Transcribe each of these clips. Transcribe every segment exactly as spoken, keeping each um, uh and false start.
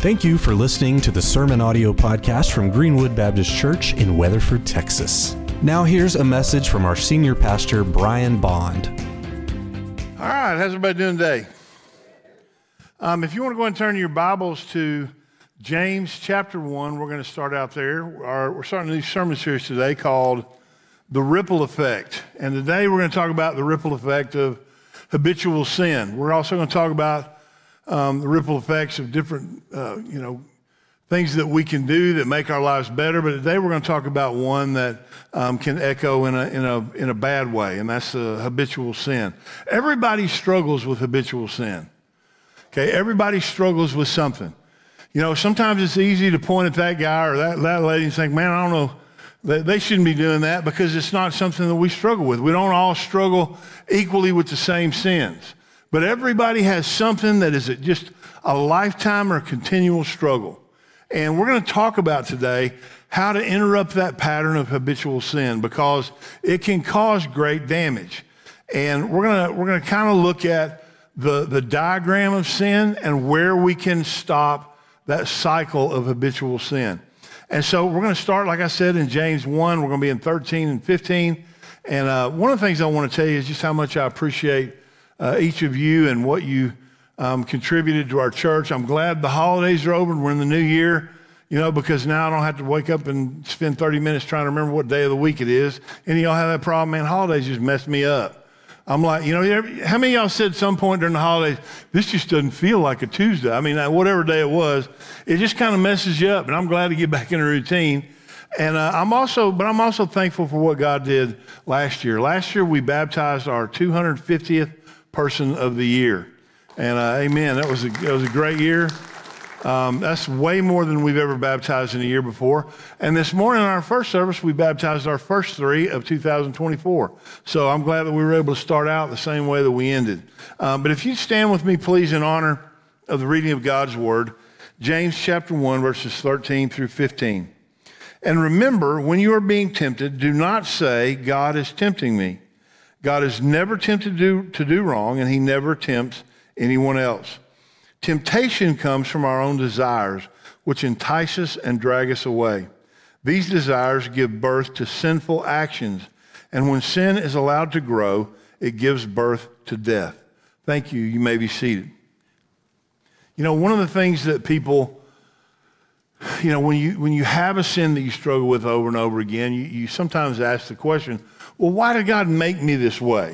Thank you for listening to the Sermon Audio Podcast from Greenwood Baptist Church in Weatherford, Texas. Now here's a message from our senior pastor, Brian Bond. All right, how's everybody doing today? Um, if you want to go and turn your Bibles to James chapter one, we're going to start out there. Our, we're starting a new sermon series today called The Ripple Effect. And today we're going to talk about the ripple effect of habitual sin. We're also going to talk about Um, the ripple effects of different, uh, you know, things that we can do that make our lives better. But today we're going to talk about one that um, can echo in a in a in a bad way, and that's uh, habitual sin. Everybody struggles with habitual sin. Okay, everybody struggles with something. You know, sometimes it's easy to point at that guy or that, that lady and think, "Man, I don't know." They shouldn't be doing that because it's not something that we struggle with. We don't all struggle equally with the same sins. But everybody has something that is just a lifetime or continual struggle. And we're going to talk about today how to interrupt that pattern of habitual sin because it can cause great damage. And we're going to we're going to kind of look at the, the diagram of sin and where we can stop that cycle of habitual sin. And so we're going to start, like I said, in James one. We're going to be in thirteen and fifteen. And uh, one of the things I want to tell you is just how much I appreciate Uh, each of you and what you um, contributed to our church. I'm glad the holidays are over and we're in the new year, you know, because now I don't have to wake up and spend thirty minutes trying to remember what day of the week it is. Any of y'all have that problem? Man, holidays just messed me up. I'm like, you know, how many of y'all said at some point during the holidays, this just doesn't feel like a Tuesday? I mean, whatever day it was, it just kind of messes you up, and I'm glad to get back in a routine. And uh, I'm also, but I'm also thankful for what God did last year. Last year, we baptized our two hundred fiftieth person of the year, and uh, amen. That was a, that was a great year. Um, that's way more than we've ever baptized in a year before. And this morning in our first service, we baptized our first three of two thousand twenty-four. So I'm glad that we were able to start out the same way that we ended. Um, but if you stand with me, please, in honor of the reading of God's word, James chapter one, verses thirteen through fifteen. And remember, when you are being tempted, do not say, "God is tempting me." God is never tempted to do, to do wrong, and he never tempts anyone else. Temptation comes from our own desires, which entice us and drag us away. These desires give birth to sinful actions, and when sin is allowed to grow, it gives birth to death. Thank you. You may be seated. You know, one of the things that people, you know, when you when you have a sin that you struggle with over and over again, you, you sometimes ask the question, well, why did God make me this way?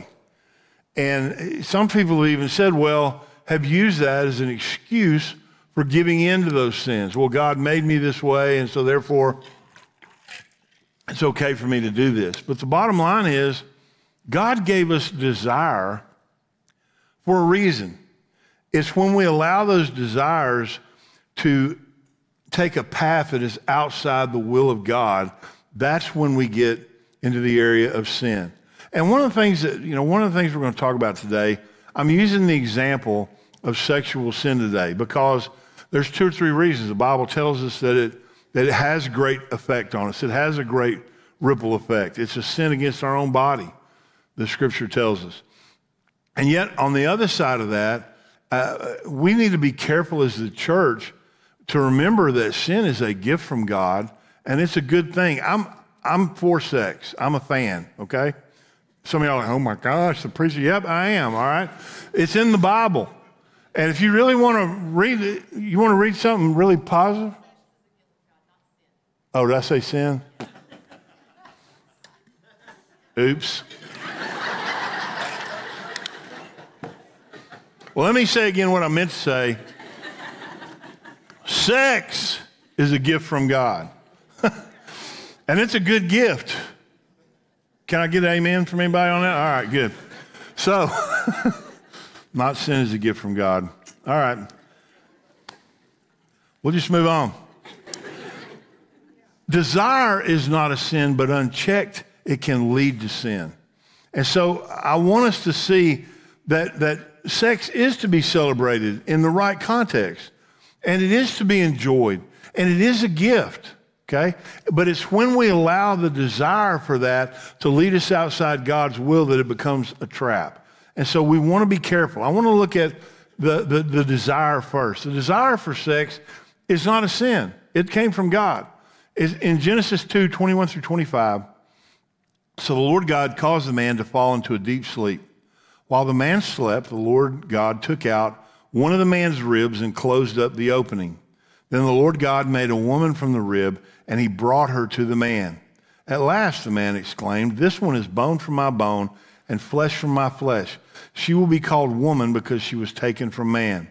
And some people even said, well, have used that as an excuse for giving in to those sins. Well, God made me this way, and so therefore it's okay for me to do this. But the bottom line is God gave us desire for a reason. It's when we allow those desires to take a path that is outside the will of God, that's when we get into the area of sin. And one of the things that, you know, one of the things we're going to talk about today, I'm using the example of sexual sin today because there's two or three reasons. The Bible tells us that it that it has great effect on us. It has a great ripple effect. It's a sin against our own body, the scripture tells us. And yet, on the other side of that, uh, we need to be careful as the church to remember that sin is a gift from God, and it's a good thing. I'm I'm for sex. I'm a fan, okay? Some of y'all are like, oh my gosh, the preacher. Yep, I am, all right? It's in the Bible. And if you really want to read it, you want to read something really positive? Oh, did I say sin? Oops. Well, let me say again what I meant to say. Sex is a gift from God. And it's a good gift. Can I get an amen from anybody on that? All right, good. So, not sin is a gift from God. All right. We'll just move on. Desire is not a sin, but unchecked, it can lead to sin. And so I want us to see that, that sex is to be celebrated in the right context, and it is to be enjoyed, and it is a gift. Okay? But it's when we allow the desire for that to lead us outside God's will that it becomes a trap. And so we want to be careful. I want to look at the, the, the desire first. The desire for sex is not a sin. It came from God. It's in Genesis two, twenty-one through twenty-five, so the Lord God caused the man to fall into a deep sleep. While the man slept, the Lord God took out one of the man's ribs and closed up the opening. Then the Lord God made a woman from the rib, and he brought her to the man. At last the man exclaimed, "This one is bone from my bone and flesh from my flesh. She will be called woman because she was taken from man."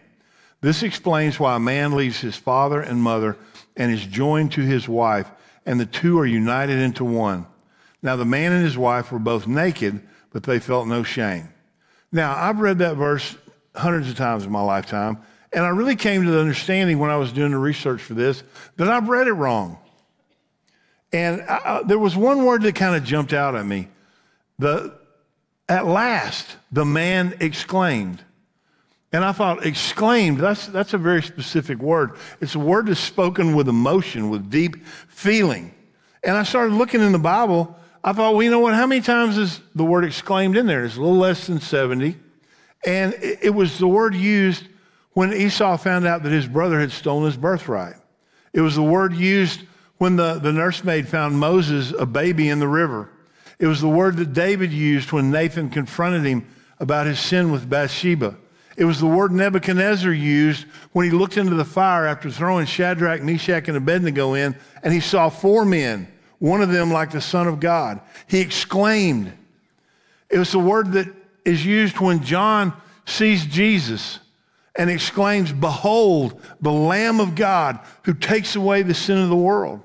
This explains why a man leaves his father and mother and is joined to his wife, and the two are united into one. Now the man and his wife were both naked, but they felt no shame. Now, I've read that verse hundreds of times in my lifetime, and I really came to the understanding when I was doing the research for this that I've read it wrong. And I, there was one word that kind of jumped out at me. The, at last, the man exclaimed. And I thought, exclaimed, that's, that's a very specific word. It's a word that's spoken with emotion, with deep feeling. And I started looking in the Bible. I thought, well, you know what? How many times is the word exclaimed in there? It's a little less than seventy. And it was the word used when Esau found out that his brother had stolen his birthright. It was the word used when the, the nursemaid found Moses, a baby, in the river. It was the word that David used when Nathan confronted him about his sin with Bathsheba. It was the word Nebuchadnezzar used when he looked into the fire after throwing Shadrach, Meshach, and Abednego in, and he saw four men, one of them like the Son of God. He exclaimed. It was the word that is used when John sees Jesus and exclaims, "Behold, the Lamb of God who takes away the sin of the world."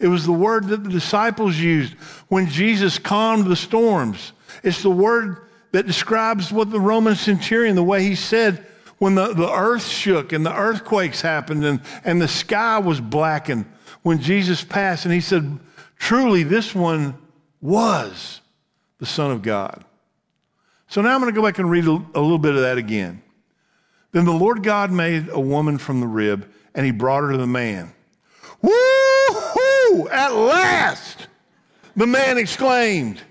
It was the word that the disciples used when Jesus calmed the storms. It's the word that describes what the Roman centurion, the way he said when the, the earth shook and the earthquakes happened and, and the sky was blackened when Jesus passed. And he said, "Truly, this one was the Son of God." So now I'm going to go back and read a, a little bit of that again. Then the Lord God made a woman from the rib, and he brought her to the man. Woo-hoo! At last, the man exclaimed.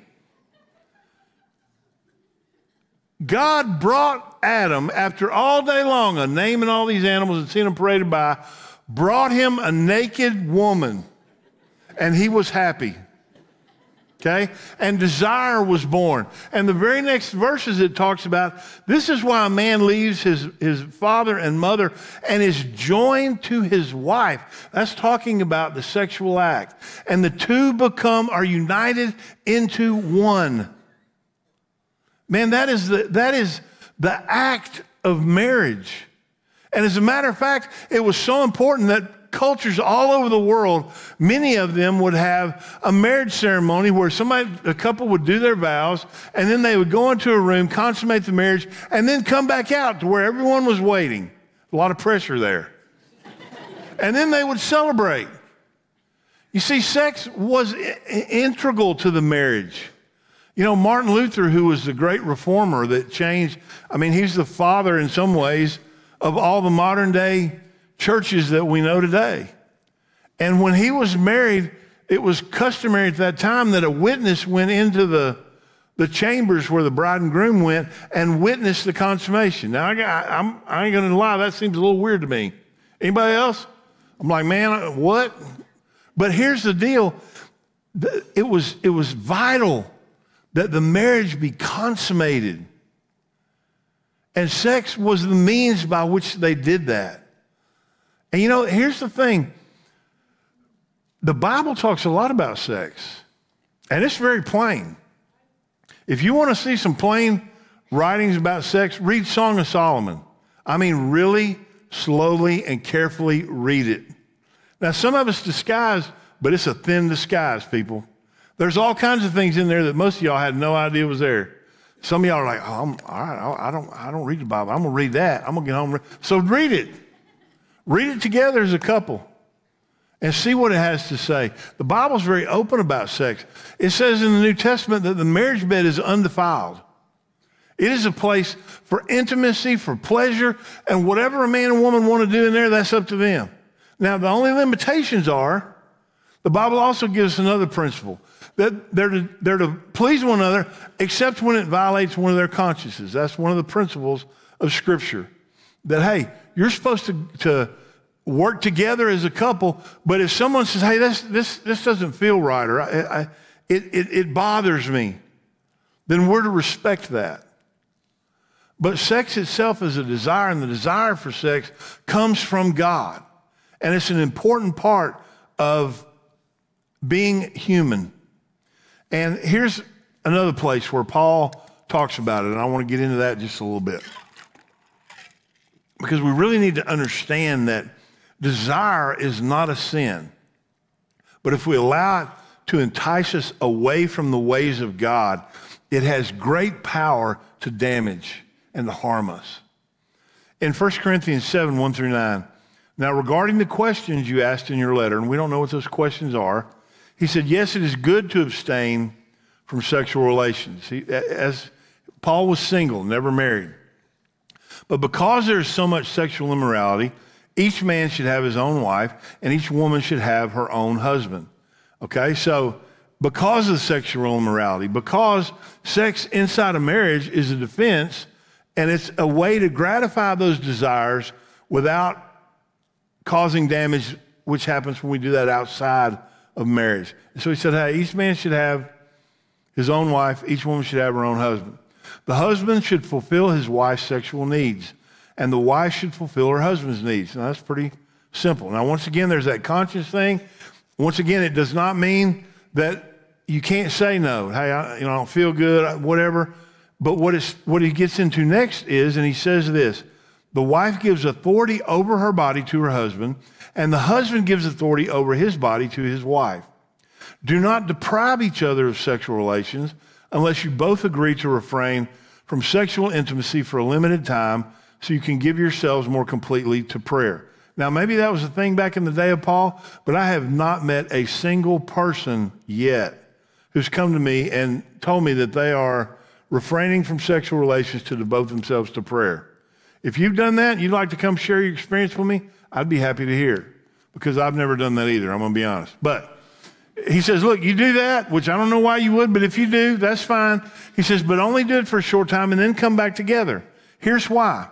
God brought Adam, after all day long, a naming all these animals and seeing them paraded by, brought him a naked woman, and he was happy. Okay? And desire was born. And the very next verses it talks about, this is why a man leaves his, his father and mother and is joined to his wife. That's talking about the sexual act. And the two become, are united into one. Man, that is the, that is the act of marriage. And as a matter of fact, it was so important that cultures all over the world, many of them would have a marriage ceremony where somebody, a couple would do their vows, and then they would go into a room, consummate the marriage, and then come back out to where everyone was waiting. A lot of pressure there. And then they would celebrate. You see, sex was I- integral to the marriage. You know, Martin Luther, who was the great reformer that changed, I mean, he's the father in some ways of all the modern day churches that we know today. And when he was married, it was customary at that time that a witness went into the, the chambers where the bride and groom went and witnessed the consummation. Now, I, I, I'm, I ain't going to lie, that seems a little weird to me. Anybody else? I'm like, man, what? But here's the deal. It was, it was vital that the marriage be consummated. And sex was the means by which they did that. And you know, here's the thing. The Bible talks a lot about sex. And it's very plain. If you want to see some plain writings about sex, read Song of Solomon. I mean, really slowly and carefully read it. Now, some of it's disguised, but it's a thin disguise, people. There's all kinds of things in there that most of y'all had no idea was there. Some of y'all are like, "Oh, I'm, all right, I don't, I don't read the Bible. I'm gonna read that. I'm gonna get home." So read it, read it together as a couple, and see what it has to say. The Bible's very open about sex. It says in the New Testament that the marriage bed is undefiled. It is a place for intimacy, for pleasure, and whatever a man and woman want to do in there, that's up to them. Now, the only limitations are, the Bible also gives us another principle. That they're to, they're to please one another, except when it violates one of their consciences. That's one of the principles of Scripture. That, hey, you're supposed to, to work together as a couple. But if someone says, hey, this this this doesn't feel right, or I, I, it, it, it bothers me, then we're to respect that. But sex itself is a desire, and the desire for sex comes from God. And it's an important part of being human. And here's another place where Paul talks about it, and I want to get into that just a little bit. Because we really need to understand that desire is not a sin. But if we allow it to entice us away from the ways of God, it has great power to damage and to harm us. In First Corinthians seven, one through nine, now regarding the questions you asked in your letter, and we don't know what those questions are, he said, yes, it is good to abstain from sexual relations. He, as Paul was single, never married. But because there is so much sexual immorality, each man should have his own wife, and each woman should have her own husband. Okay, so because of sexual immorality, because sex inside of marriage is a defense, and it's a way to gratify those desires without causing damage, which happens when we do that outside of marriage. And so he said, hey, each man should have his own wife, each woman should have her own husband. The husband should fulfill his wife's sexual needs, and the wife should fulfill her husband's needs. Now, that's pretty simple. Now, once again, there's that conscience thing. Once again, it does not mean that you can't say no. Hey, I, you know, I don't feel good, whatever. But what, it's, what he gets into next is, and he says this, the wife gives authority over her body to her husband, and the husband gives authority over his body to his wife. Do not deprive each other of sexual relations unless you both agree to refrain from sexual intimacy for a limited time so you can give yourselves more completely to prayer. Now, maybe that was a thing back in the day of Paul, but I have not met a single person yet who's come to me and told me that they are refraining from sexual relations to devote themselves to prayer. If you've done that and you'd like to come share your experience with me, I'd be happy to hear, because I've never done that either. I'm going to be honest. But he says, look, you do that, which I don't know why you would, but if you do, that's fine. He says, but only do it for a short time and then come back together. Here's why.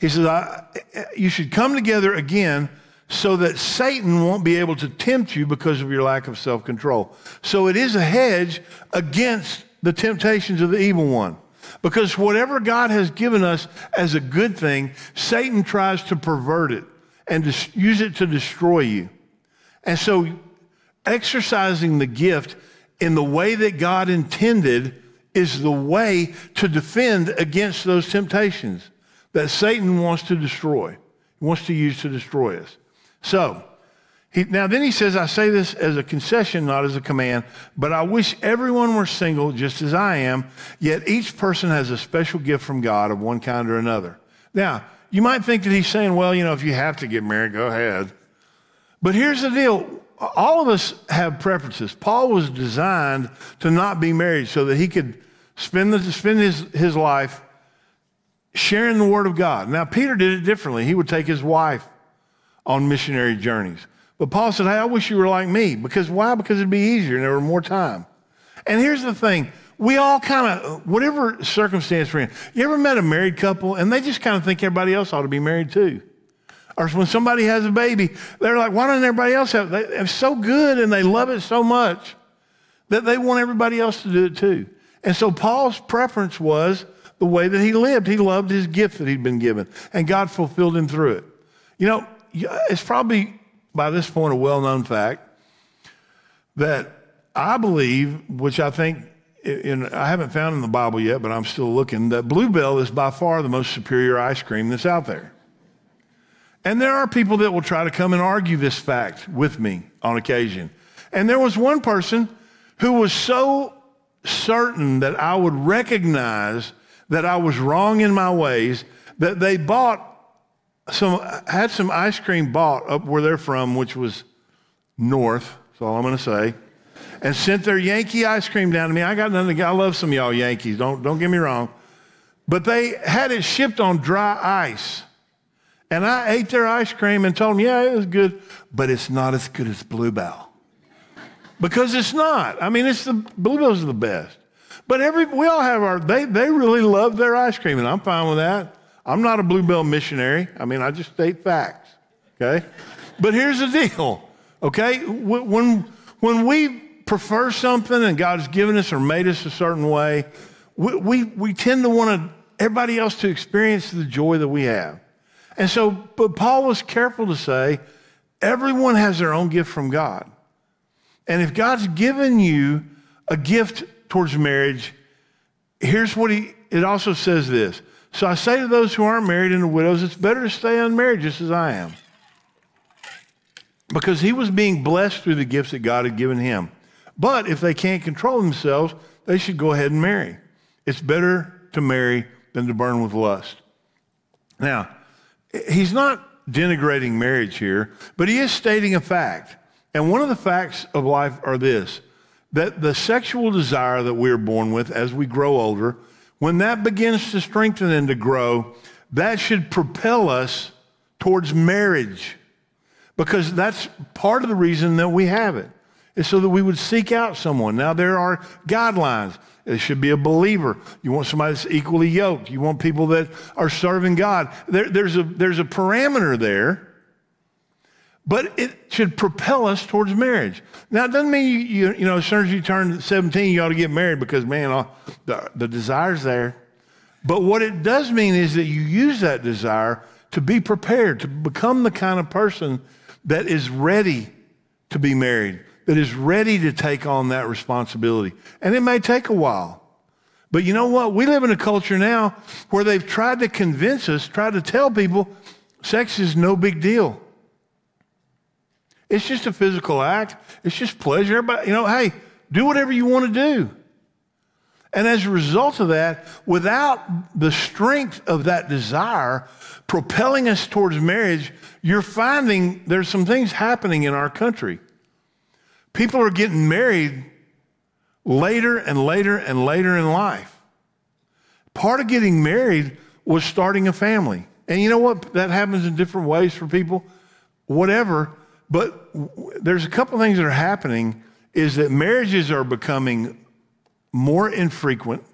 He says, I, you should come together again so that Satan won't be able to tempt you because of your lack of self-control. So it is a hedge against the temptations of the evil one. Because whatever God has given us as a good thing, Satan tries to pervert it and dis- use it to destroy you. And so exercising the gift in the way that God intended is the way to defend against those temptations that Satan wants to destroy, wants to use to destroy us. So, he, now then he says, I say this as a concession, not as a command, but I wish everyone were single just as I am, yet each person has a special gift from God of one kind or another. Now, you might think that he's saying, well, you know, if you have to get married, go ahead. But here's the deal. All of us have preferences. Paul was designed to not be married so that he could spend, the, spend his, his life sharing the word of God. Now, Peter did it differently. He would take his wife on missionary journeys. But Paul said, hey, I wish you were like me. Because why? Because it'd be easier and there were more time. And here's the thing. We all kind of, whatever circumstance we're in, you ever met a married couple and they just kind of think everybody else ought to be married too? Or when somebody has a baby, they're like, why doesn't everybody else have it? It's so good and they love it so much that they want everybody else to do it too. And so Paul's preference was the way that he lived. He loved his gift that he'd been given, and God fulfilled him through it. You know, it's probably by this point a well-known fact that I believe, which I think, in, I haven't found in the Bible yet, but I'm still looking, that Bluebell is by far the most superior ice cream that's out there. And there are people that will try to come and argue this fact with me on occasion. And there was one person who was so certain that I would recognize that I was wrong in my ways that they bought some, had some ice cream bought up where they're from, which was north, that's all I'm going to say, and sent their Yankee ice cream down to me. I got nothing. I love some of y'all Yankees. Don't, don't get me wrong. But they had it shipped on dry ice. And I ate their ice cream and told them, yeah, it was good, but it's not as good as Bluebell. Because it's not. I mean, it's the Bluebell's are the best. But every we all have our, they, they really love their ice cream, and I'm fine with that. I'm not a Bluebell missionary. I mean, I just state facts. okay? But here's the deal, okay? When, when we prefer something and God's given us or made us a certain way, we, we, we tend to want everybody else to experience the joy that we have. And so, but Paul was careful to say, everyone has their own gift from God. And if God's given you a gift towards marriage, here's what he, it also says this. So I say to those who aren't married and the widows, it's better to stay unmarried just as I am. Because he was being blessed through the gifts that God had given him. But if they can't control themselves, they should go ahead and marry. It's better to marry than to burn with lust. Now, he's not denigrating marriage here, but he is stating a fact. And one of the facts of life are this, that the sexual desire that we're born with as we grow older, when that begins to strengthen and to grow, that should propel us towards marriage, because that's part of the reason that we have it, is so that we would seek out someone. Now, there are guidelines. It should be a believer. You want somebody that's equally yoked. You want people that are serving God. There, there's a, there's a parameter there. But it should propel us towards marriage. Now, it doesn't mean, you, you, you know, as soon as you turn seventeen, you ought to get married because, man, all, the, the desire's there. But what it does mean is that you use that desire to be prepared, to become the kind of person that is ready to be married, that is ready to take on that responsibility. And it may take a while. But you know what? We live in a culture now where they've tried to convince us, tried to tell people sex is no big deal. It's just a physical act. It's just pleasure. Everybody, you know, hey, do whatever you want to do. And as a result of that, without the strength of that desire propelling us towards marriage, you're finding there's some things happening in our country. People are getting married later and later and later in life. Part of getting married was starting a family. And you know what? That happens in different ways for people, whatever. But there's a couple things that are happening is that marriages are becoming more infrequent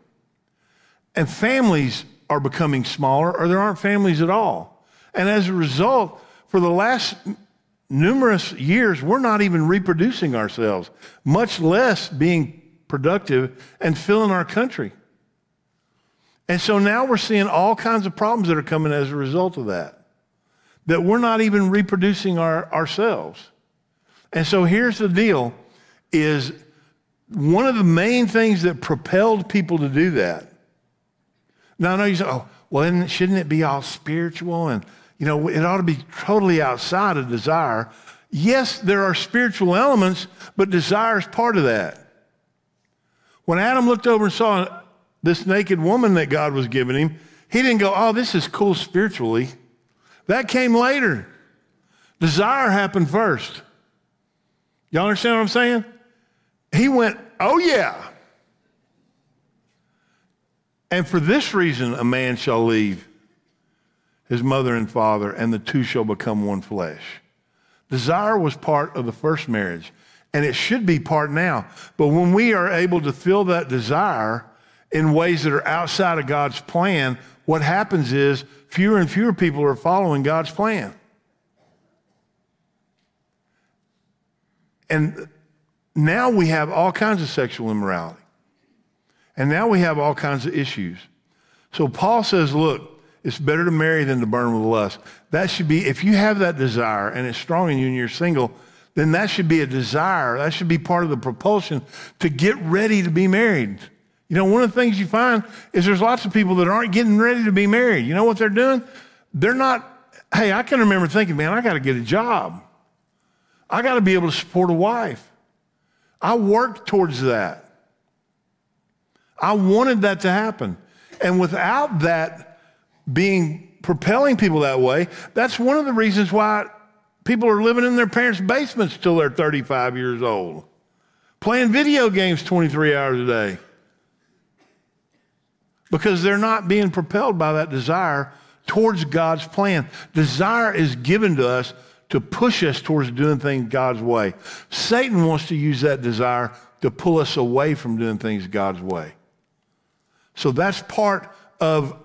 and families are becoming smaller, or there aren't families at all. And as a result, for the last numerous years, we're not even reproducing ourselves, much less being productive and filling our country. And so now we're seeing all kinds of problems that are coming as a result of that. that we're not even reproducing our, ourselves. And so here's the deal, is one of the main things that propelled people to do that. Now, I know you say, oh, well, shouldn't it be all spiritual? And, you know, it ought to be totally outside of desire. Yes, there are spiritual elements, but desire is part of that. When Adam looked over and saw this naked woman that God was giving him, he didn't go, oh, this is cool spiritually. That came later. Desire happened first. Y'all understand what I'm saying? He went, oh yeah. And for this reason, a man shall leave his mother and father, and the two shall become one flesh. Desire was part of the first marriage, and it should be part now. But when we are able to fill that desire in ways that are outside of God's plan, what happens is fewer and fewer people are following God's plan. And now we have all kinds of sexual immorality. And now we have all kinds of issues. So Paul says, look, it's better to marry than to burn with lust. That should be, if you have that desire and it's strong in you and you're single, then that should be a desire. That should be part of the propulsion to get ready to be married. You know, one of the things you find is there's lots of people that aren't getting ready to be married. You know what they're doing? They're not, hey, I can remember thinking, man, I got to get a job. I got to be able to support a wife. I worked towards that. I wanted that to happen. And without that being propelling people that way, that's one of the reasons why people are living in their parents' basements till they're thirty-five years old, playing video games twenty-three hours a day. Because they're not being propelled by that desire towards God's plan. Desire is given to us to push us towards doing things God's way. Satan wants to use that desire to pull us away from doing things God's way. So that's part of,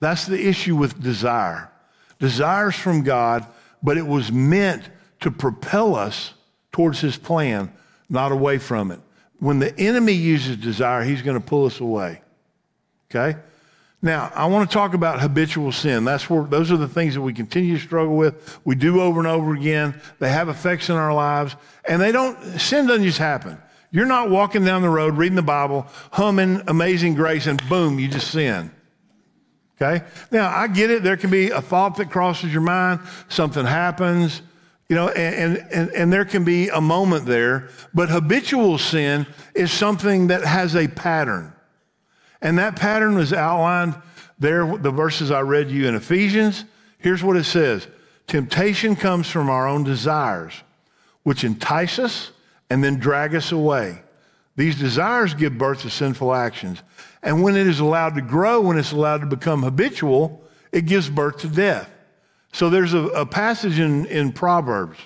that's the issue with desire. Desire's from God, but it was meant to propel us towards his plan, not away from it. When the enemy uses desire, he's going to pull us away, okay? Now, I want to talk about habitual sin. That's where, those are the things that we continue to struggle with. We do over and over again. They have effects in our lives, and they don't, sin doesn't just happen. You're not walking down the road, reading the Bible, humming Amazing Grace, and boom, you just sin, okay? Now, I get it. There can be a thought that crosses your mind. Something happens, you know, and, and, and there can be a moment there, but habitual sin is something that has a pattern. And that pattern was outlined there, the verses I read you in Ephesians. Here's what it says. Temptation comes from our own desires, which entice us and then drag us away. These desires give birth to sinful actions. And when it is allowed to grow, when it's allowed to become habitual, it gives birth to death. So there's a, a passage in, in Proverbs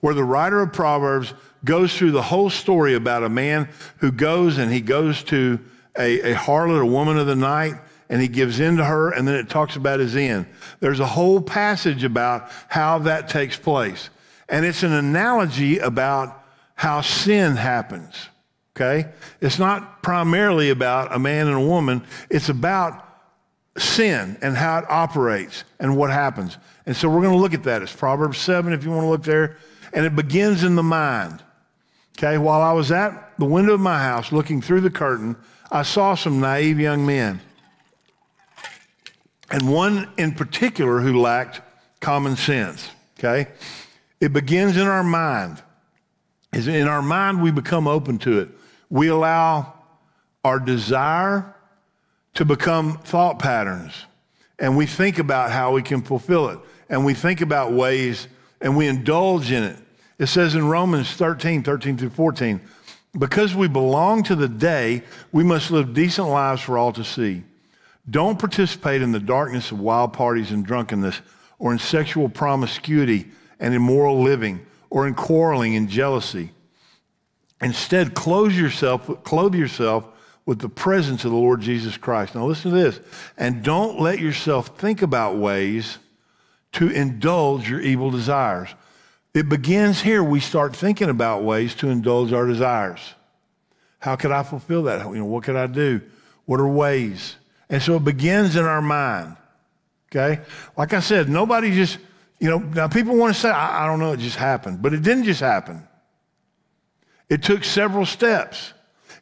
where the writer of Proverbs goes through the whole story about a man who goes and he goes to A, a harlot, a woman of the night, and he gives in to her, and then it talks about his end. There's a whole passage about how that takes place. And it's an analogy about how sin happens, okay? It's not primarily about a man and a woman. It's about sin and how it operates and what happens. And so we're going to look at that. It's Proverbs seven, if you want to look there. And it begins in the mind, okay? While I was at the window of my house looking through the curtain, I saw some naive young men, and one in particular who lacked common sense, okay? It begins in our mind. In our mind, we become open to it. We allow our desire to become thought patterns, and we think about how we can fulfill it, and we think about ways, and we indulge in it. It says in Romans thirteen, thirteen through fourteen, because we belong to the day, we must live decent lives for all to see. Don't participate in the darkness of wild parties and drunkenness, or in sexual promiscuity and immoral living, or in quarreling and jealousy. Instead, clothe yourself, clothe yourself with the presence of the Lord Jesus Christ. Now listen to this. And don't let yourself think about ways to indulge your evil desires. It begins here. We start thinking about ways to indulge our desires. How could I fulfill that? You know, what could I do? What are ways? And so it begins in our mind, okay? Like I said, nobody just, you know, now people want to say, I, I don't know, it just happened. But it didn't just happen. It took several steps.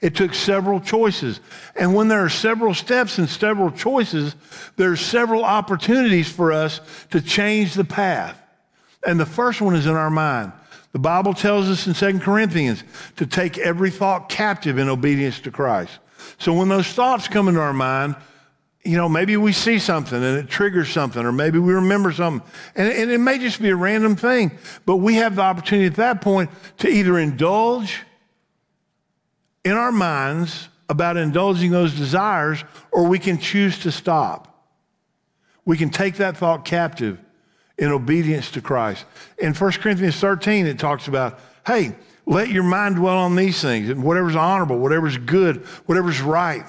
It took several choices. And when there are several steps and several choices, there are several opportunities for us to change the path. And the first one is in our mind. The Bible tells us in Second Corinthians to take every thought captive in obedience to Christ. So when those thoughts come into our mind, you know, maybe we see something and it triggers something, or maybe we remember something. And, and it may just be a random thing, but we have the opportunity at that point to either indulge in our minds about indulging those desires, or we can choose to stop. We can take that thought captive in obedience to Christ. In First Corinthians thirteen, it talks about, hey, let your mind dwell on these things, and whatever's honorable, whatever's good, whatever's right.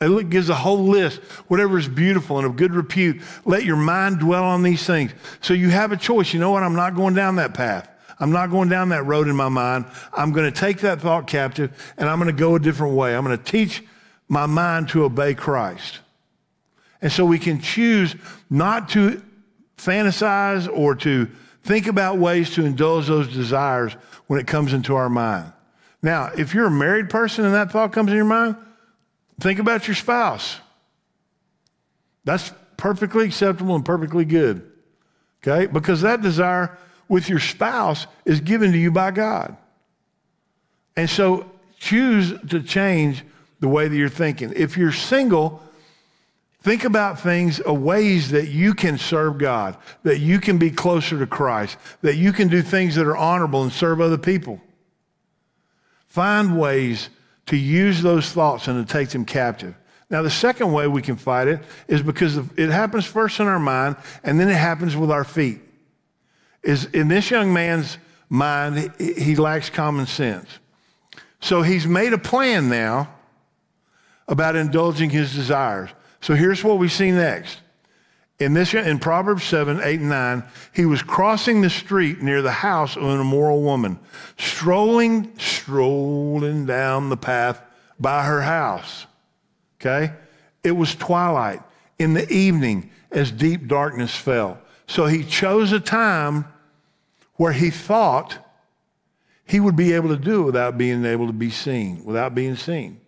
It gives a whole list, whatever's beautiful and of good repute, let your mind dwell on these things. So you have a choice. You know what? I'm not going down that path. I'm not going down that road in my mind. I'm going to take that thought captive, and I'm going to go a different way. I'm going to teach my mind to obey Christ. And so we can choose not to fantasize or to think about ways to indulge those desires when it comes into our mind. Now, if you're a married person and that thought comes in your mind, think about your spouse. That's perfectly acceptable and perfectly good, okay? Because that desire with your spouse is given to you by God. And so choose to change the way that you're thinking. If you're single, think about things, uh, ways that you can serve God, that you can be closer to Christ, that you can do things that are honorable and serve other people. Find ways to use those thoughts and to take them captive. Now, the second way we can fight it is because it happens first in our mind, and then it happens with our feet. Is in this young man's mind, he lacks common sense. So he's made a plan now about indulging his desires. So here's what we see next. In this, in Proverbs seven, eight, and nine, he was crossing the street near the house of an immoral woman, strolling, strolling down the path by her house, okay? It was twilight in the evening as deep darkness fell. So he chose a time where he thought he would be able to do it without being able to be seen, without being seen.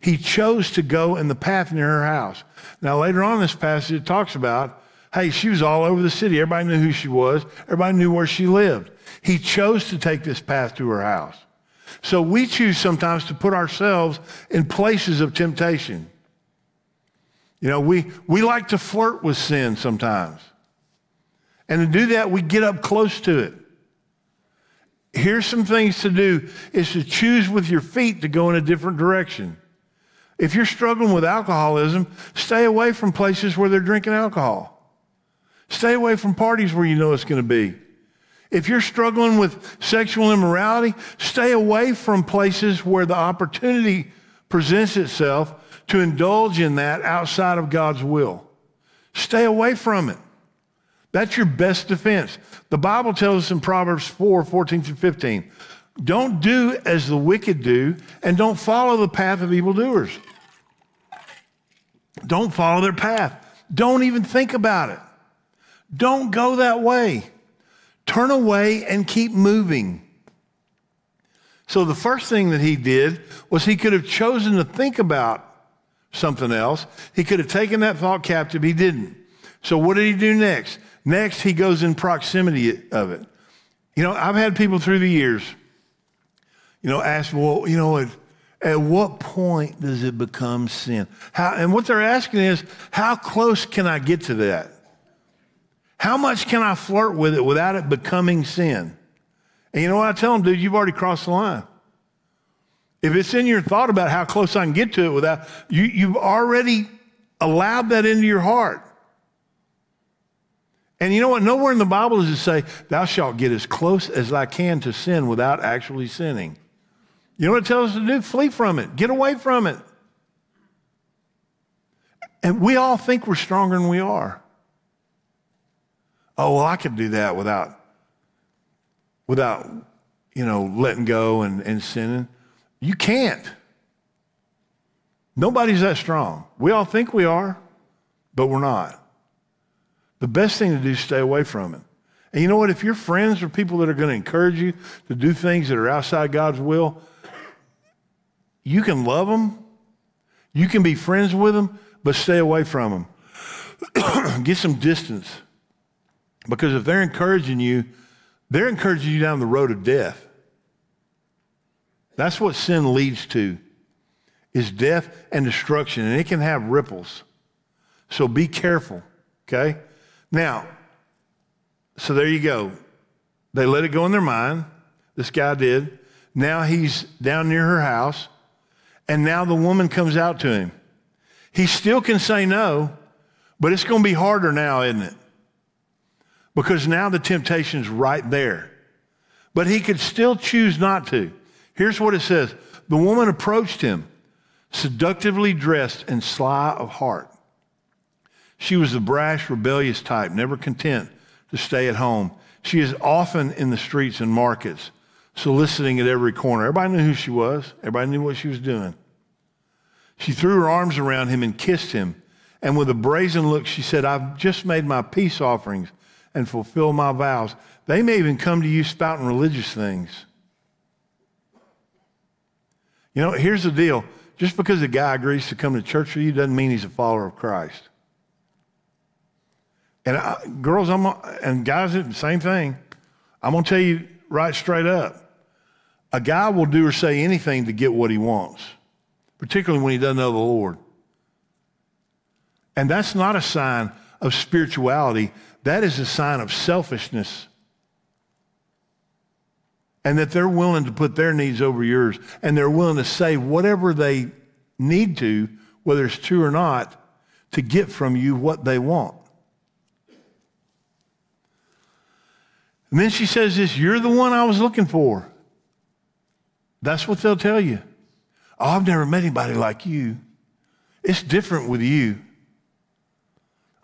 He chose to go in the path near her house. Now, later on in this passage, it talks about, hey, she was all over the city. Everybody knew who she was. Everybody knew where she lived. He chose to take this path to her house. So we choose sometimes to put ourselves in places of temptation. You know, we, we like to flirt with sin sometimes. And to do that, we get up close to it. Here's some things to do is to choose with your feet to go in a different direction. If you're struggling with alcoholism, stay away from places where they're drinking alcohol. Stay away from parties where you know it's going to be. If you're struggling with sexual immorality, stay away from places where the opportunity presents itself to indulge in that outside of God's will. Stay away from it. That's your best defense. The Bible tells us in Proverbs four, fourteen through fifteen, don't do as the wicked do, and don't follow the path of evildoers. Don't follow their path. Don't even think about it. Don't go that way. Turn away and keep moving. So the first thing that he did was he could have chosen to think about something else. He could have taken that thought captive. He didn't. So what did he do next? Next, he goes in proximity of it. You know, I've had people through the years, you know, ask, well, you know, at, at what point does it become sin? How, and what they're asking is, how close can I get to that? How much can I flirt with it without it becoming sin? And you know what I tell them, dude, you've already crossed the line. If it's in your thought about how close I can get to it without, you, you've already allowed that into your heart. And you know what? Nowhere in the Bible does it say, thou shalt get as close as thy can to sin without actually sinning. You know what it tells us to do? Flee from it. Get away from it. And we all think we're stronger than we are. Oh, well, I could do that without, without, you know, letting go and, and sinning. You can't. Nobody's that strong. We all think we are, but we're not. The best thing to do is stay away from it. And you know what? If your friends are people that are going to encourage you to do things that are outside God's will, you can love them. You can be friends with them, but stay away from them. Get some distance. Because if they're encouraging you, they're encouraging you down the road of death. That's what sin leads to, is death and destruction. And it can have ripples. So be careful, okay? Now, so there you go. They let it go in their mind. This guy did. Now he's down near her house, and now the woman comes out to him. He still can say no, but it's going to be harder now, isn't it? Because now the temptation's right there. But he could still choose not to. Here's what it says. The woman approached him, seductively dressed and sly of heart. She was the brash, rebellious type, never content to stay at home. She is often in the streets and markets, soliciting at every corner. Everybody knew who she was. Everybody knew what she was doing. She threw her arms around him and kissed him. And with a brazen look, she said, I've just made my peace offerings and fulfilled my vows. They may even come to you spouting religious things. You know, here's the deal. Just because a guy agrees to come to church with you doesn't mean he's a follower of Christ. And I, girls, I'm and guys, same thing. I'm going to tell you right straight up. A guy will do or say anything to get what he wants, particularly when he doesn't know the Lord. And that's not a sign of spirituality. That is a sign of selfishness. And that they're willing to put their needs over yours, and they're willing to say whatever they need to, whether it's true or not, to get from you what they want. And then she says this, you're the one I was looking for. That's what they'll tell you. Oh, I've never met anybody like you. It's different with you.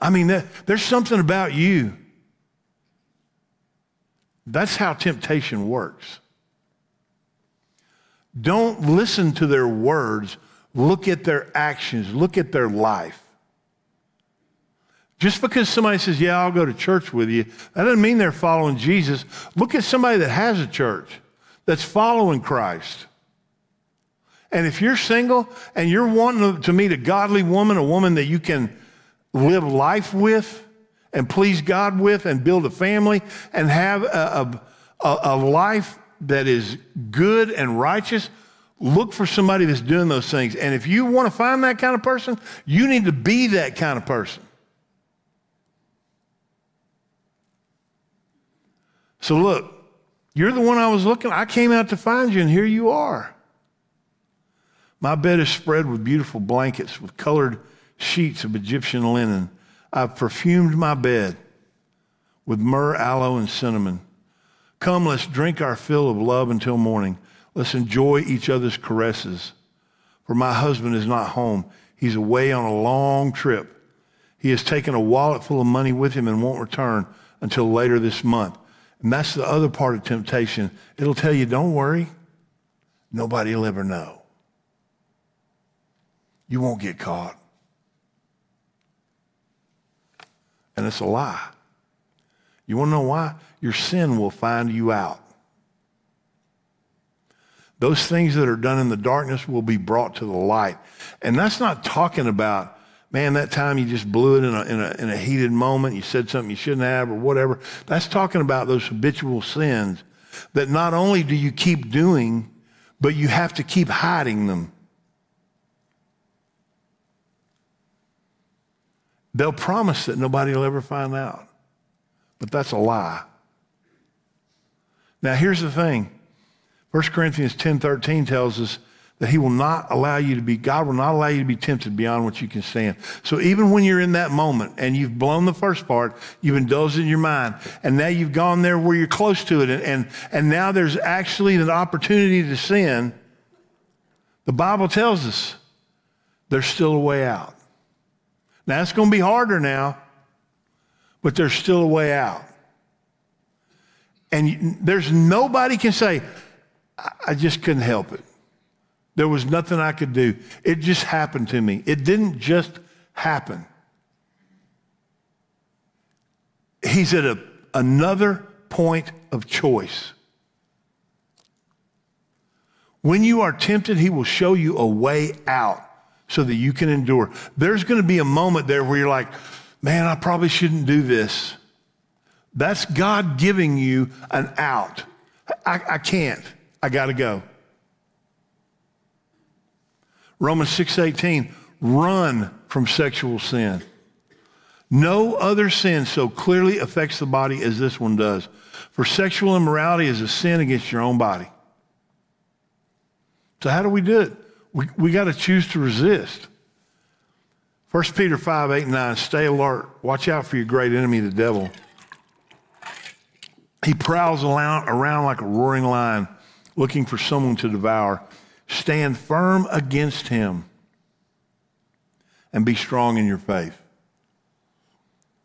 I mean, that, there's something about you. That's how temptation works. Don't listen to their words. Look at their actions. Look at their life. Just because somebody says, yeah, I'll go to church with you, that doesn't mean they're following Jesus. Look at somebody that has a church, that's following Christ. And if you're single and you're wanting to meet a godly woman, a woman that you can live life with and please God with and build a family and have a, a, a life that is good and righteous, look for somebody that's doing those things. And if you want to find that kind of person, you need to be that kind of person. So look, you're the one I was looking. I came out to find you, and here you are. My bed is spread with beautiful blankets, with colored sheets of Egyptian linen. I've perfumed my bed with myrrh, aloe, and cinnamon. Come, let's drink our fill of love until morning. Let's enjoy each other's caresses. For my husband is not home. He's away on a long trip. He has taken a wallet full of money with him and won't return until later this month. And that's the other part of temptation. It'll tell you, don't worry. Nobody will ever know. You won't get caught. And it's a lie. You want to know why? Your sin will find you out. Those things that are done in the darkness will be brought to the light. And that's not talking about, man, that time you just blew it in a, in a, in a heated moment, you said something you shouldn't have or whatever. That's talking about those habitual sins that not only do you keep doing, but you have to keep hiding them. They'll promise that nobody will ever find out, but that's a lie. Now, here's the thing. First Corinthians ten thirteen tells us that he will not allow you to be, God will not allow you to be tempted beyond what you can stand. So even when you're in that moment and you've blown the first part, you've indulged in your mind, and now you've gone there where you're close to it, and, and, and now there's actually an opportunity to sin, the Bible tells us there's still a way out. Now, it's going to be harder now, but there's still a way out. And there's nobody can say, I just couldn't help it. There was nothing I could do. It just happened to me. It didn't just happen. He's at a, another point of choice. When you are tempted, he will show you a way out so that you can endure. There's going to be a moment there where you're like, man, I probably shouldn't do this. That's God giving you an out. I, I can't. I got to go. Romans six eighteen, run from sexual sin. No other sin so clearly affects the body as this one does. For sexual immorality is a sin against your own body. So how do we do it? We, we got to choose to resist. First Peter five, eight, and nine, stay alert. Watch out for your great enemy, the devil. He prowls around like a roaring lion, looking for someone to devour. Stand firm against him and be strong in your faith.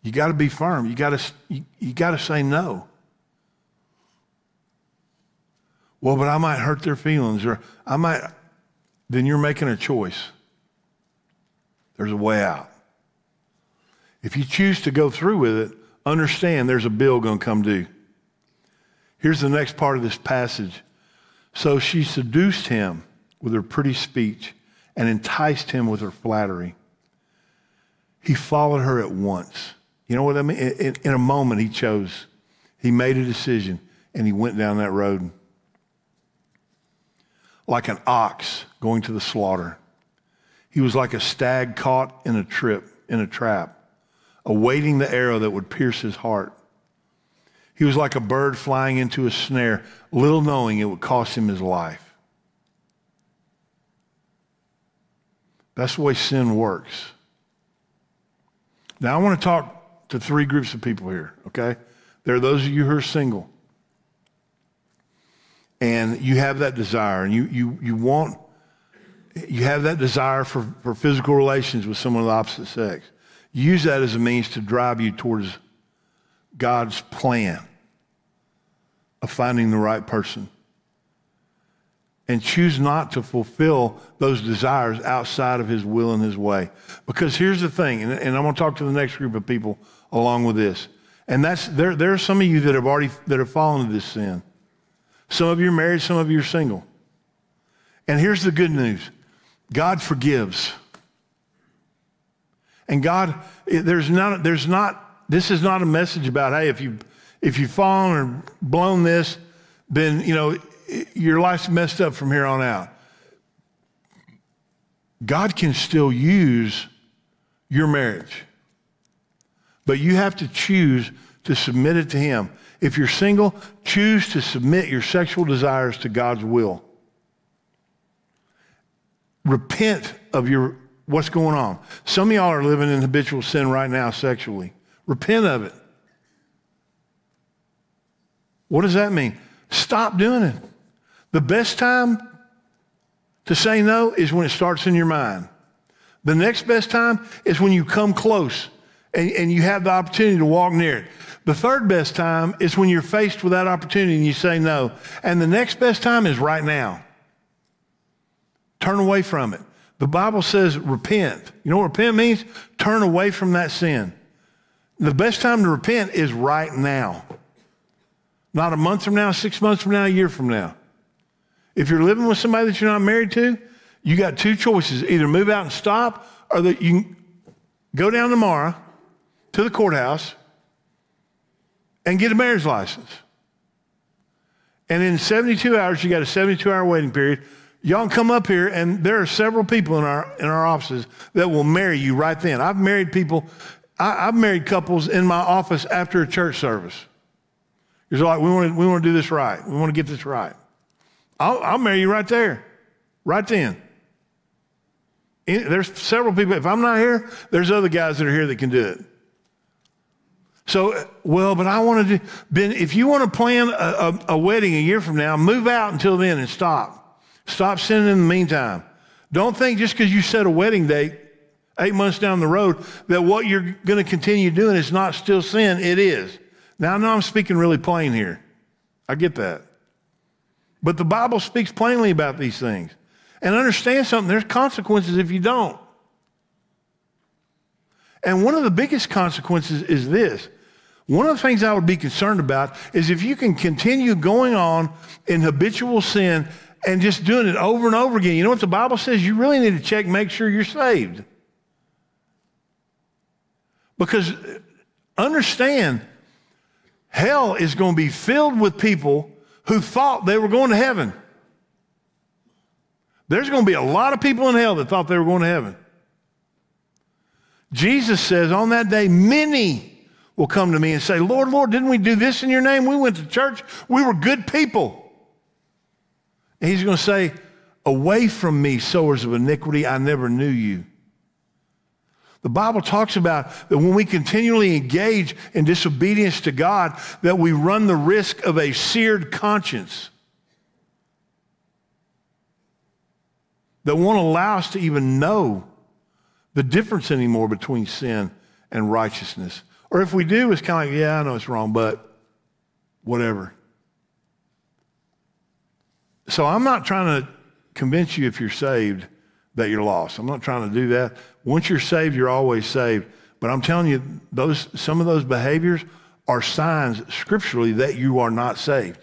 You got to be firm. You got to you, you got to say no. Well, but I might hurt their feelings, or I might. Then you're making a choice. There's a way out. If you choose to go through with it, understand there's a bill going to come due. Here's the next part of this passage. So she seduced him with her pretty speech and enticed him with her flattery. He followed her at once. You know what I mean? In, in a moment, he chose. He made a decision, and he went down that road. Like an ox going to the slaughter. He was like a stag caught in a trip, in a trap, awaiting the arrow that would pierce his heart. He was like a bird flying into a snare, little knowing it would cost him his life. That's the way sin works. Now, I want to talk to three groups of people here, okay? There are those of you who are single, and you have that desire, and you you you want, you have that desire for, for physical relations with someone of the opposite sex. Use that as a means to drive you towards God's plan of finding the right person. And choose not to fulfill those desires outside of his will and his way. Because here's the thing, and, and I'm going to talk to the next group of people along with this. And that's there, there are some of you that have already that have fallen to this sin. Some of you are married, some of you are single. And here's the good news. God forgives. And God, there's not, there's not, this is not a message about, hey, if you if you've fallen or blown this, then, you know, your life's messed up from here on out. God can still use your marriage, but you have to choose to submit it to him. If you're single, choose to submit your sexual desires to God's will. Repent of your what's going on. Some of y'all are living in habitual sin right now sexually. Repent of it. What does that mean? Stop doing it. The best time to say no is when it starts in your mind. The next best time is when you come close and, and you have the opportunity to walk near it. The third best time is when you're faced with that opportunity and you say no. And the next best time is right now. Turn away from it. The Bible says repent. You know what repent means? Turn away from that sin. The best time to repent is right now. Not a month from now, six months from now, a year from now. If you're living with somebody that you're not married to, you got two choices. Either move out and stop, or that you can go down tomorrow to the courthouse and get a marriage license. And in seventy-two hours, you got a seventy-two hour waiting period. Y'all come up here, and there are several people in our in our offices that will marry you right then. I've married people, I, I've married couples in my office after a church service. It's like, we want to we want to do this right. We want to get this right. I'll, I'll marry you right there, right then. And there's several people. If I'm not here, there's other guys that are here that can do it. So, well, but I want to do, Ben, if you want to plan a, a, a wedding a year from now, move out until then and stop. Stop sinning in the meantime. Don't think just because you set a wedding date eight months down the road that what you're going to continue doing is not still sin. It is. Now, I know I'm speaking really plain here. I get that. But the Bible speaks plainly about these things. And understand something, there's consequences if you don't. And one of the biggest consequences is this. One of the things I would be concerned about is if you can continue going on in habitual sin and just doing it over and over again. You know what the Bible says? You really need to check and make sure you're saved. Because understand, hell is going to be filled with people who thought they were going to heaven. There's going to be a lot of people in hell that thought they were going to heaven. Jesus says, on that day, many will come to me and say, Lord, Lord, didn't we do this in your name? We went to church. We were good people. And he's going to say, away from me, sowers of iniquity, I never knew you. The Bible talks about that when we continually engage in disobedience to God, that we run the risk of a seared conscience that won't allow us to even know the difference anymore between sin and righteousness. Or if we do, it's kind of like, yeah, I know it's wrong, but whatever. So I'm not trying to convince you if you're saved that you're lost. I'm not trying to do that. Once you're saved, you're always saved. But I'm telling you, those some of those behaviors are signs scripturally that you are not saved.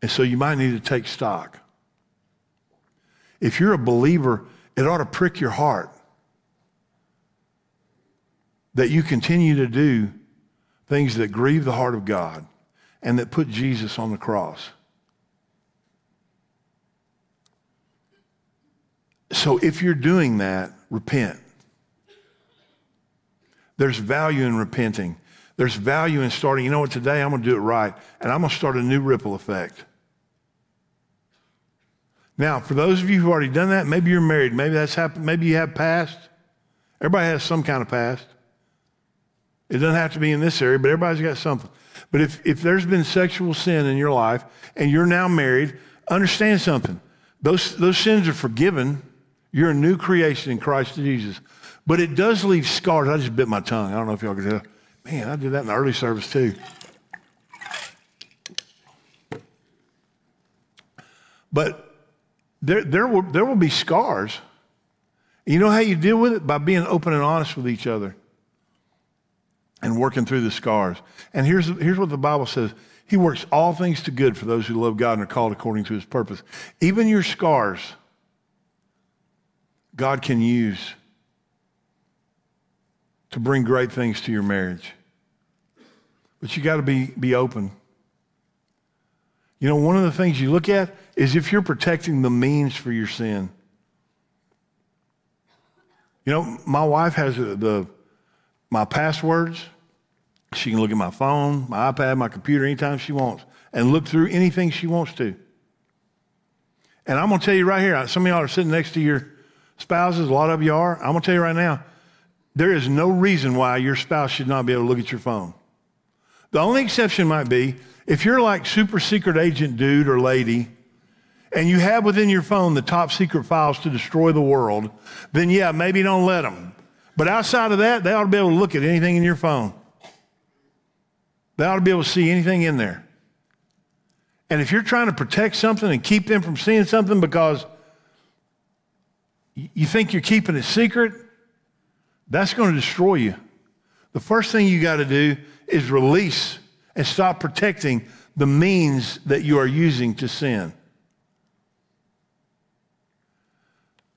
And so you might need to take stock. If you're a believer, it ought to prick your heart that you continue to do things that grieve the heart of God and that put Jesus on the cross. So if you're doing that, repent. There's value in repenting. There's value in starting, you know what, today I'm going to do it right, and I'm going to start a new ripple effect. Now, for those of you who've already done that, maybe you're married. Maybe that's happened. Maybe you have past. Everybody has some kind of past. It doesn't have to be in this area, but everybody's got something. But if, if there's been sexual sin in your life and you're now married, understand something. Those, those sins are forgiven. You're a new creation in Christ Jesus. But it does leave scars. I just bit my tongue. I don't know if y'all can tell. Man, I did that in the early service too. But there, there will, there will be scars. You know how you deal with it? By being open and honest with each other and working through the scars. And here's, here's what the Bible says. He works all things to good for those who love God and are called according to his purpose. Even your scars, God can use to bring great things to your marriage. But you got to be, be open. You know, one of the things you look at is if you're protecting the means for your sin. You know, my wife has the, the my passwords. She can look at my phone, my iPad, my computer anytime she wants and look through anything she wants to. And I'm going to tell you right here, some of y'all are sitting next to your spouses, a lot of you are. I'm going to tell you right now, there is no reason why your spouse should not be able to look at your phone. The only exception might be if you're like super secret agent dude or lady and you have within your phone the top secret files to destroy the world, then yeah, maybe don't let them. But outside of that, they ought to be able to look at anything in your phone. They ought to be able to see anything in there. And if you're trying to protect something and keep them from seeing something because you think you're keeping it secret, that's going to destroy you. The first thing you got to do is release and stop protecting the means that you are using to sin.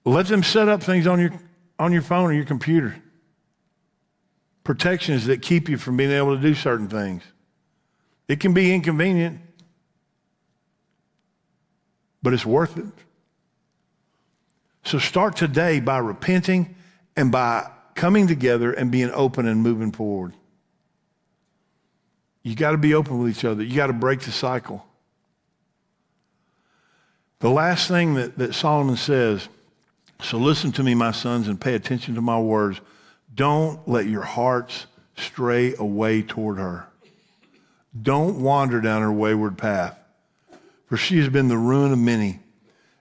Let them set up things on your, on your phone or your computer. Protections that keep you from being able to do certain things. It can be inconvenient, but it's worth it. So start today by repenting and by coming together and being open and moving forward. You got to be open with each other. You got to break the cycle. The last thing that, that Solomon says, so listen to me, my sons, and pay attention to my words. Don't let your hearts stray away toward her. Don't wander down her wayward path, for she has been the ruin of many.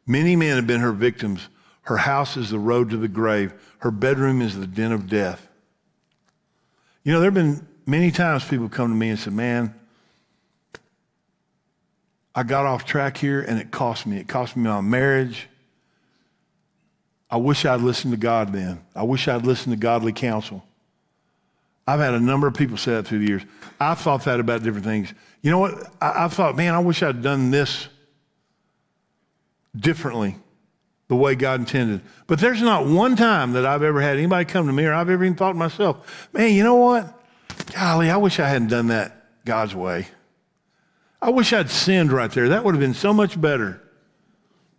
Many men have been her victims. Her house is the road to the grave. Her bedroom is the den of death. You know, there have been many times people come to me and say, man, I got off track here and it cost me. It cost me my marriage. I wish I'd listened to God then. I wish I'd listened to godly counsel. I've had a number of people say that through the years. I've thought that about different things. You know what? I, I thought, man, I wish I'd done this differently the way God intended. But there's not one time that I've ever had anybody come to me or I've ever even thought to myself, man, you know what? Golly, I wish I hadn't done that God's way. I wish I'd sinned right there. That would have been so much better.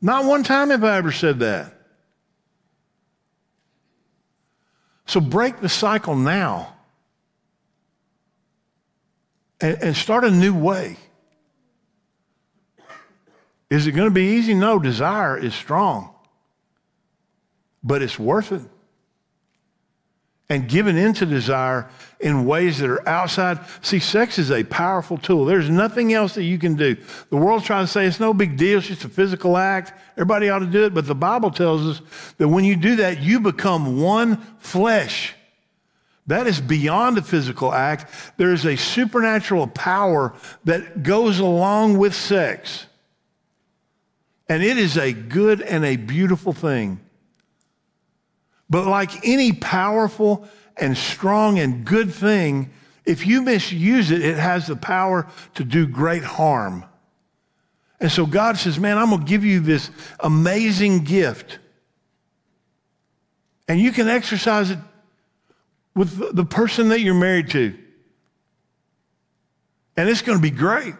Not one time have I ever said that. So break the cycle now and, and start a new way. Is it going to be easy? No, desire is strong, but it's worth it. And giving into desire in ways that are outside. See, sex is a powerful tool. There's nothing else that you can do. The world tries to say it's no big deal. It's just a physical act. Everybody ought to do it. But the Bible tells us that when you do that, you become one flesh. That is beyond a physical act. There is a supernatural power that goes along with sex. And it is a good and a beautiful thing. But like any powerful and strong and good thing, if you misuse it, it has the power to do great harm. And so God says, man, I'm going to give you this amazing gift. And you can exercise it with the person that you're married to. And it's going to be great.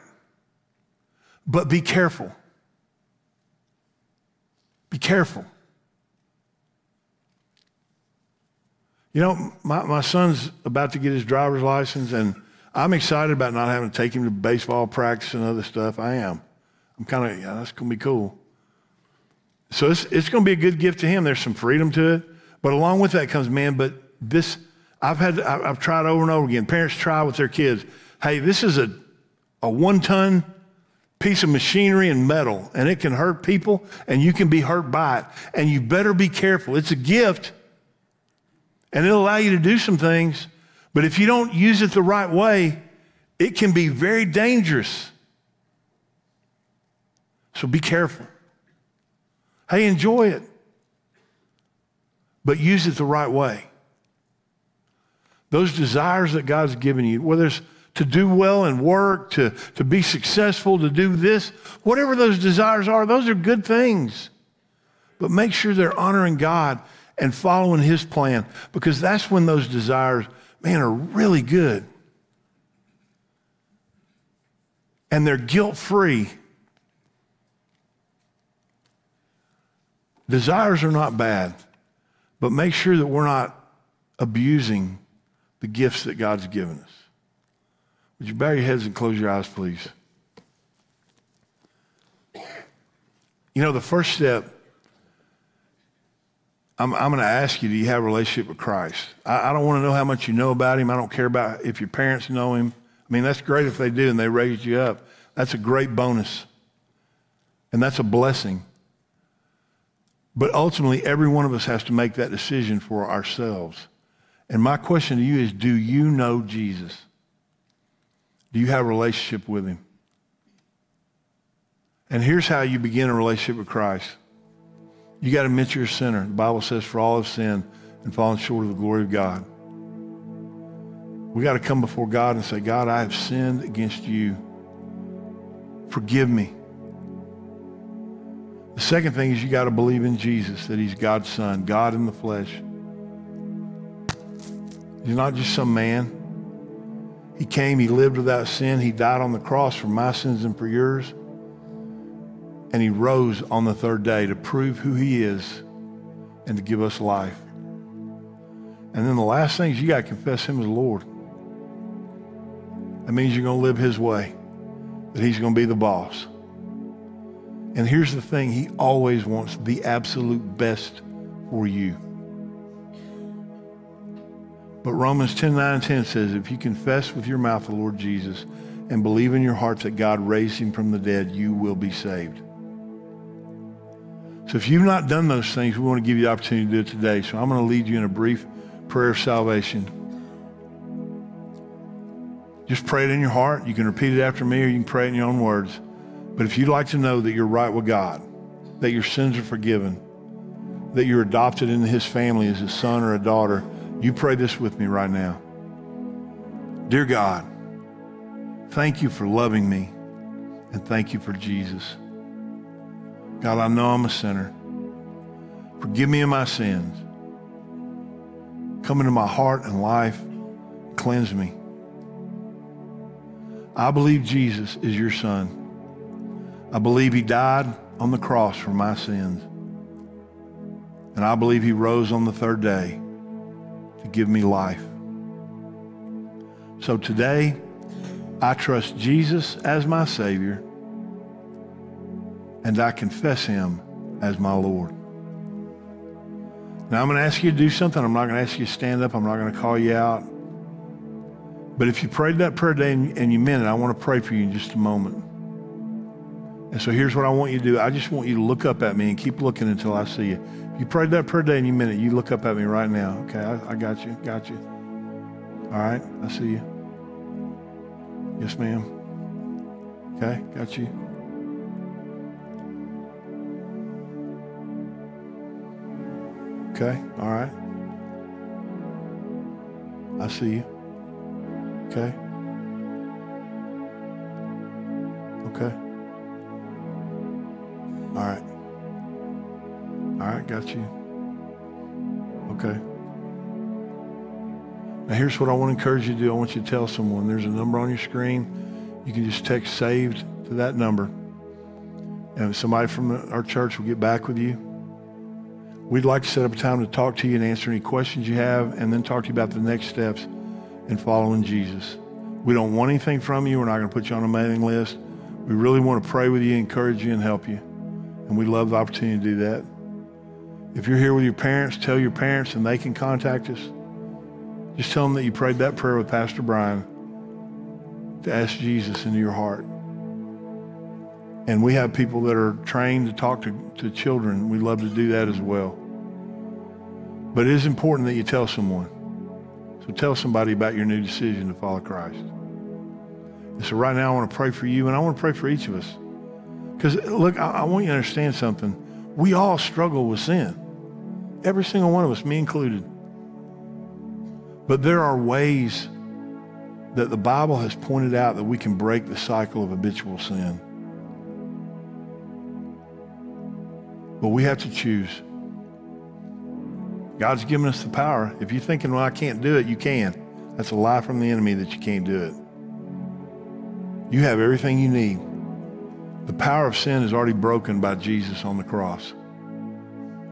But be careful. Be careful. You know, my, my son's about to get his driver's license, and I'm excited about not having to take him to baseball practice and other stuff. I am. I'm kind of, yeah, that's going to be cool. So it's, it's going to be a good gift to him. There's some freedom to it. But along with that comes, man, but this, I've had, I've tried over and over again. Parents try with their kids. Hey, this is a, a one-ton piece of machinery and metal, and it can hurt people, and you can be hurt by it. And you better be careful. It's a gift. and it'll allow you to do some things, but if you don't use it the right way, it can be very dangerous. So be careful. Hey, enjoy it, but use it the right way. Those desires that God's given you, whether it's to do well in work, to, to be successful, to do this, whatever those desires are, those are good things. But make sure they're honoring God and following his plan, because that's when those desires, man, are really good. And they're guilt-free. Desires are not bad, but make sure that we're not abusing the gifts that God's given us. Would you bow your heads and close your eyes, please? You know, the first step, I'm, I'm going to ask you, do you have a relationship with Christ? I, I don't want to know how much you know about him. I don't care about if your parents know him. I mean, that's great if they do and they raised you up. That's a great bonus, and that's a blessing. But ultimately, every one of us has to make that decision for ourselves. And my question to you is, do you know Jesus? Do you have a relationship with him? And here's how you begin a relationship with Christ. You got to admit you're a sinner. The Bible says, for all have sinned and fallen short of the glory of God. We got to come before God and say, God, I have sinned against you. Forgive me. The second thing is you got to believe in Jesus, that he's God's son, God in the flesh. He's not just some man. He came, he lived without sin. He died on the cross for my sins and for yours. And he rose on the third day to prove who he is and to give us life. And then the last thing is you got to confess him as Lord. That means you're going to live his way, that he's going to be the boss. And here's the thing, he always wants the absolute best for you. But Romans ten, nine, ten says, if you confess with your mouth the Lord Jesus and believe in your heart that God raised him from the dead, you will be saved. So if you've not done those things, we want to give you the opportunity to do it today. So I'm going to lead you in a brief prayer of salvation. Just pray it in your heart. You can repeat it after me, or you can pray it in your own words. But if you'd like to know that you're right with God, that your sins are forgiven, that you're adopted into his family as a son or a daughter, you pray this with me right now. Dear God, thank you for loving me, and thank you for Jesus. God, I know I'm a sinner. Forgive me of my sins. Come into my heart and life. Cleanse me. I believe Jesus is your son. I believe he died on the cross for my sins. And I believe he rose on the third day to give me life. So today, I trust Jesus as my Savior, and I confess him as my Lord. Now I'm going to ask you to do something. I'm not going to ask you to stand up. I'm not going to call you out. But if you prayed that prayer today and you meant it, I want to pray for you in just a moment. And so here's what I want you to do. I just want you to look up at me and keep looking until I see you. If you prayed that prayer today and you meant it, you look up at me right now. Okay, I, I got you, got you. All right, I see you. Yes, ma'am. Okay, got you. Okay, all right. I see you. Okay. Okay. All right. All right, got you. Okay. Now here's what I want to encourage you to do. I want you to tell someone. There's a number on your screen. You can just text SAVED to that number. And somebody from our church will get back with you. We'd like to set up a time to talk to you and answer any questions you have, and then talk to you about the next steps in following Jesus. We don't want anything from you. We're not going to put you on a mailing list. We really want to pray with you, encourage you, and help you. And we love the opportunity to do that. If you're here with your parents, tell your parents and they can contact us. Just tell them that you prayed that prayer with Pastor Brian to ask Jesus into your heart. And we have people that are trained to talk to, to children. We love to do that as well. But it is important that you tell someone. So tell somebody about your new decision to follow Christ. And so right now I want to pray for you, and I want to pray for each of us. Because, look, I, I want you to understand something. We all struggle with sin. Every single one of us, me included. But there are ways that the Bible has pointed out that we can break the cycle of habitual sin. But we have to choose. God's given us the power. If you're thinking, well, I can't do it, you can. That's a lie from the enemy that you can't do it. You have everything you need. The power of sin is already broken by Jesus on the cross.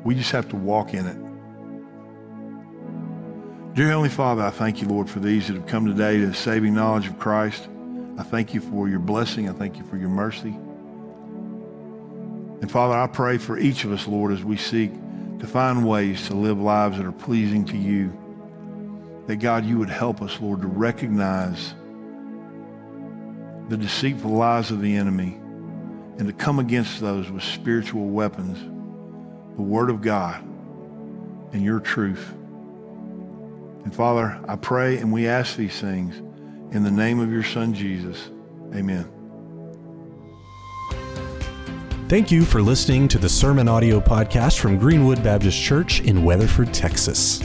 We just have to walk in it. Dear Heavenly Father, I thank you, Lord, for these that have come today to the saving knowledge of Christ. I thank you for your blessing. I thank you for your mercy. And Father, I pray for each of us, Lord, as we seek to find ways to live lives that are pleasing to you, that, God, you would help us, Lord, to recognize the deceitful lies of the enemy and to come against those with spiritual weapons, the word of God and your truth. And Father, I pray and we ask these things in the name of your Son, Jesus. Amen. Thank you for listening to the Sermon Audio Podcast from Greenwood Baptist Church in Weatherford, Texas.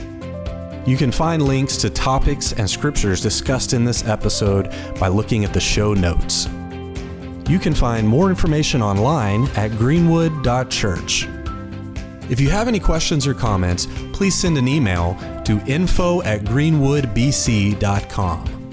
You can find links to topics and scriptures discussed in this episode by looking at the show notes. You can find more information online at greenwood dot church. If you have any questions or comments, please send an email to info at greenwood b c dot com.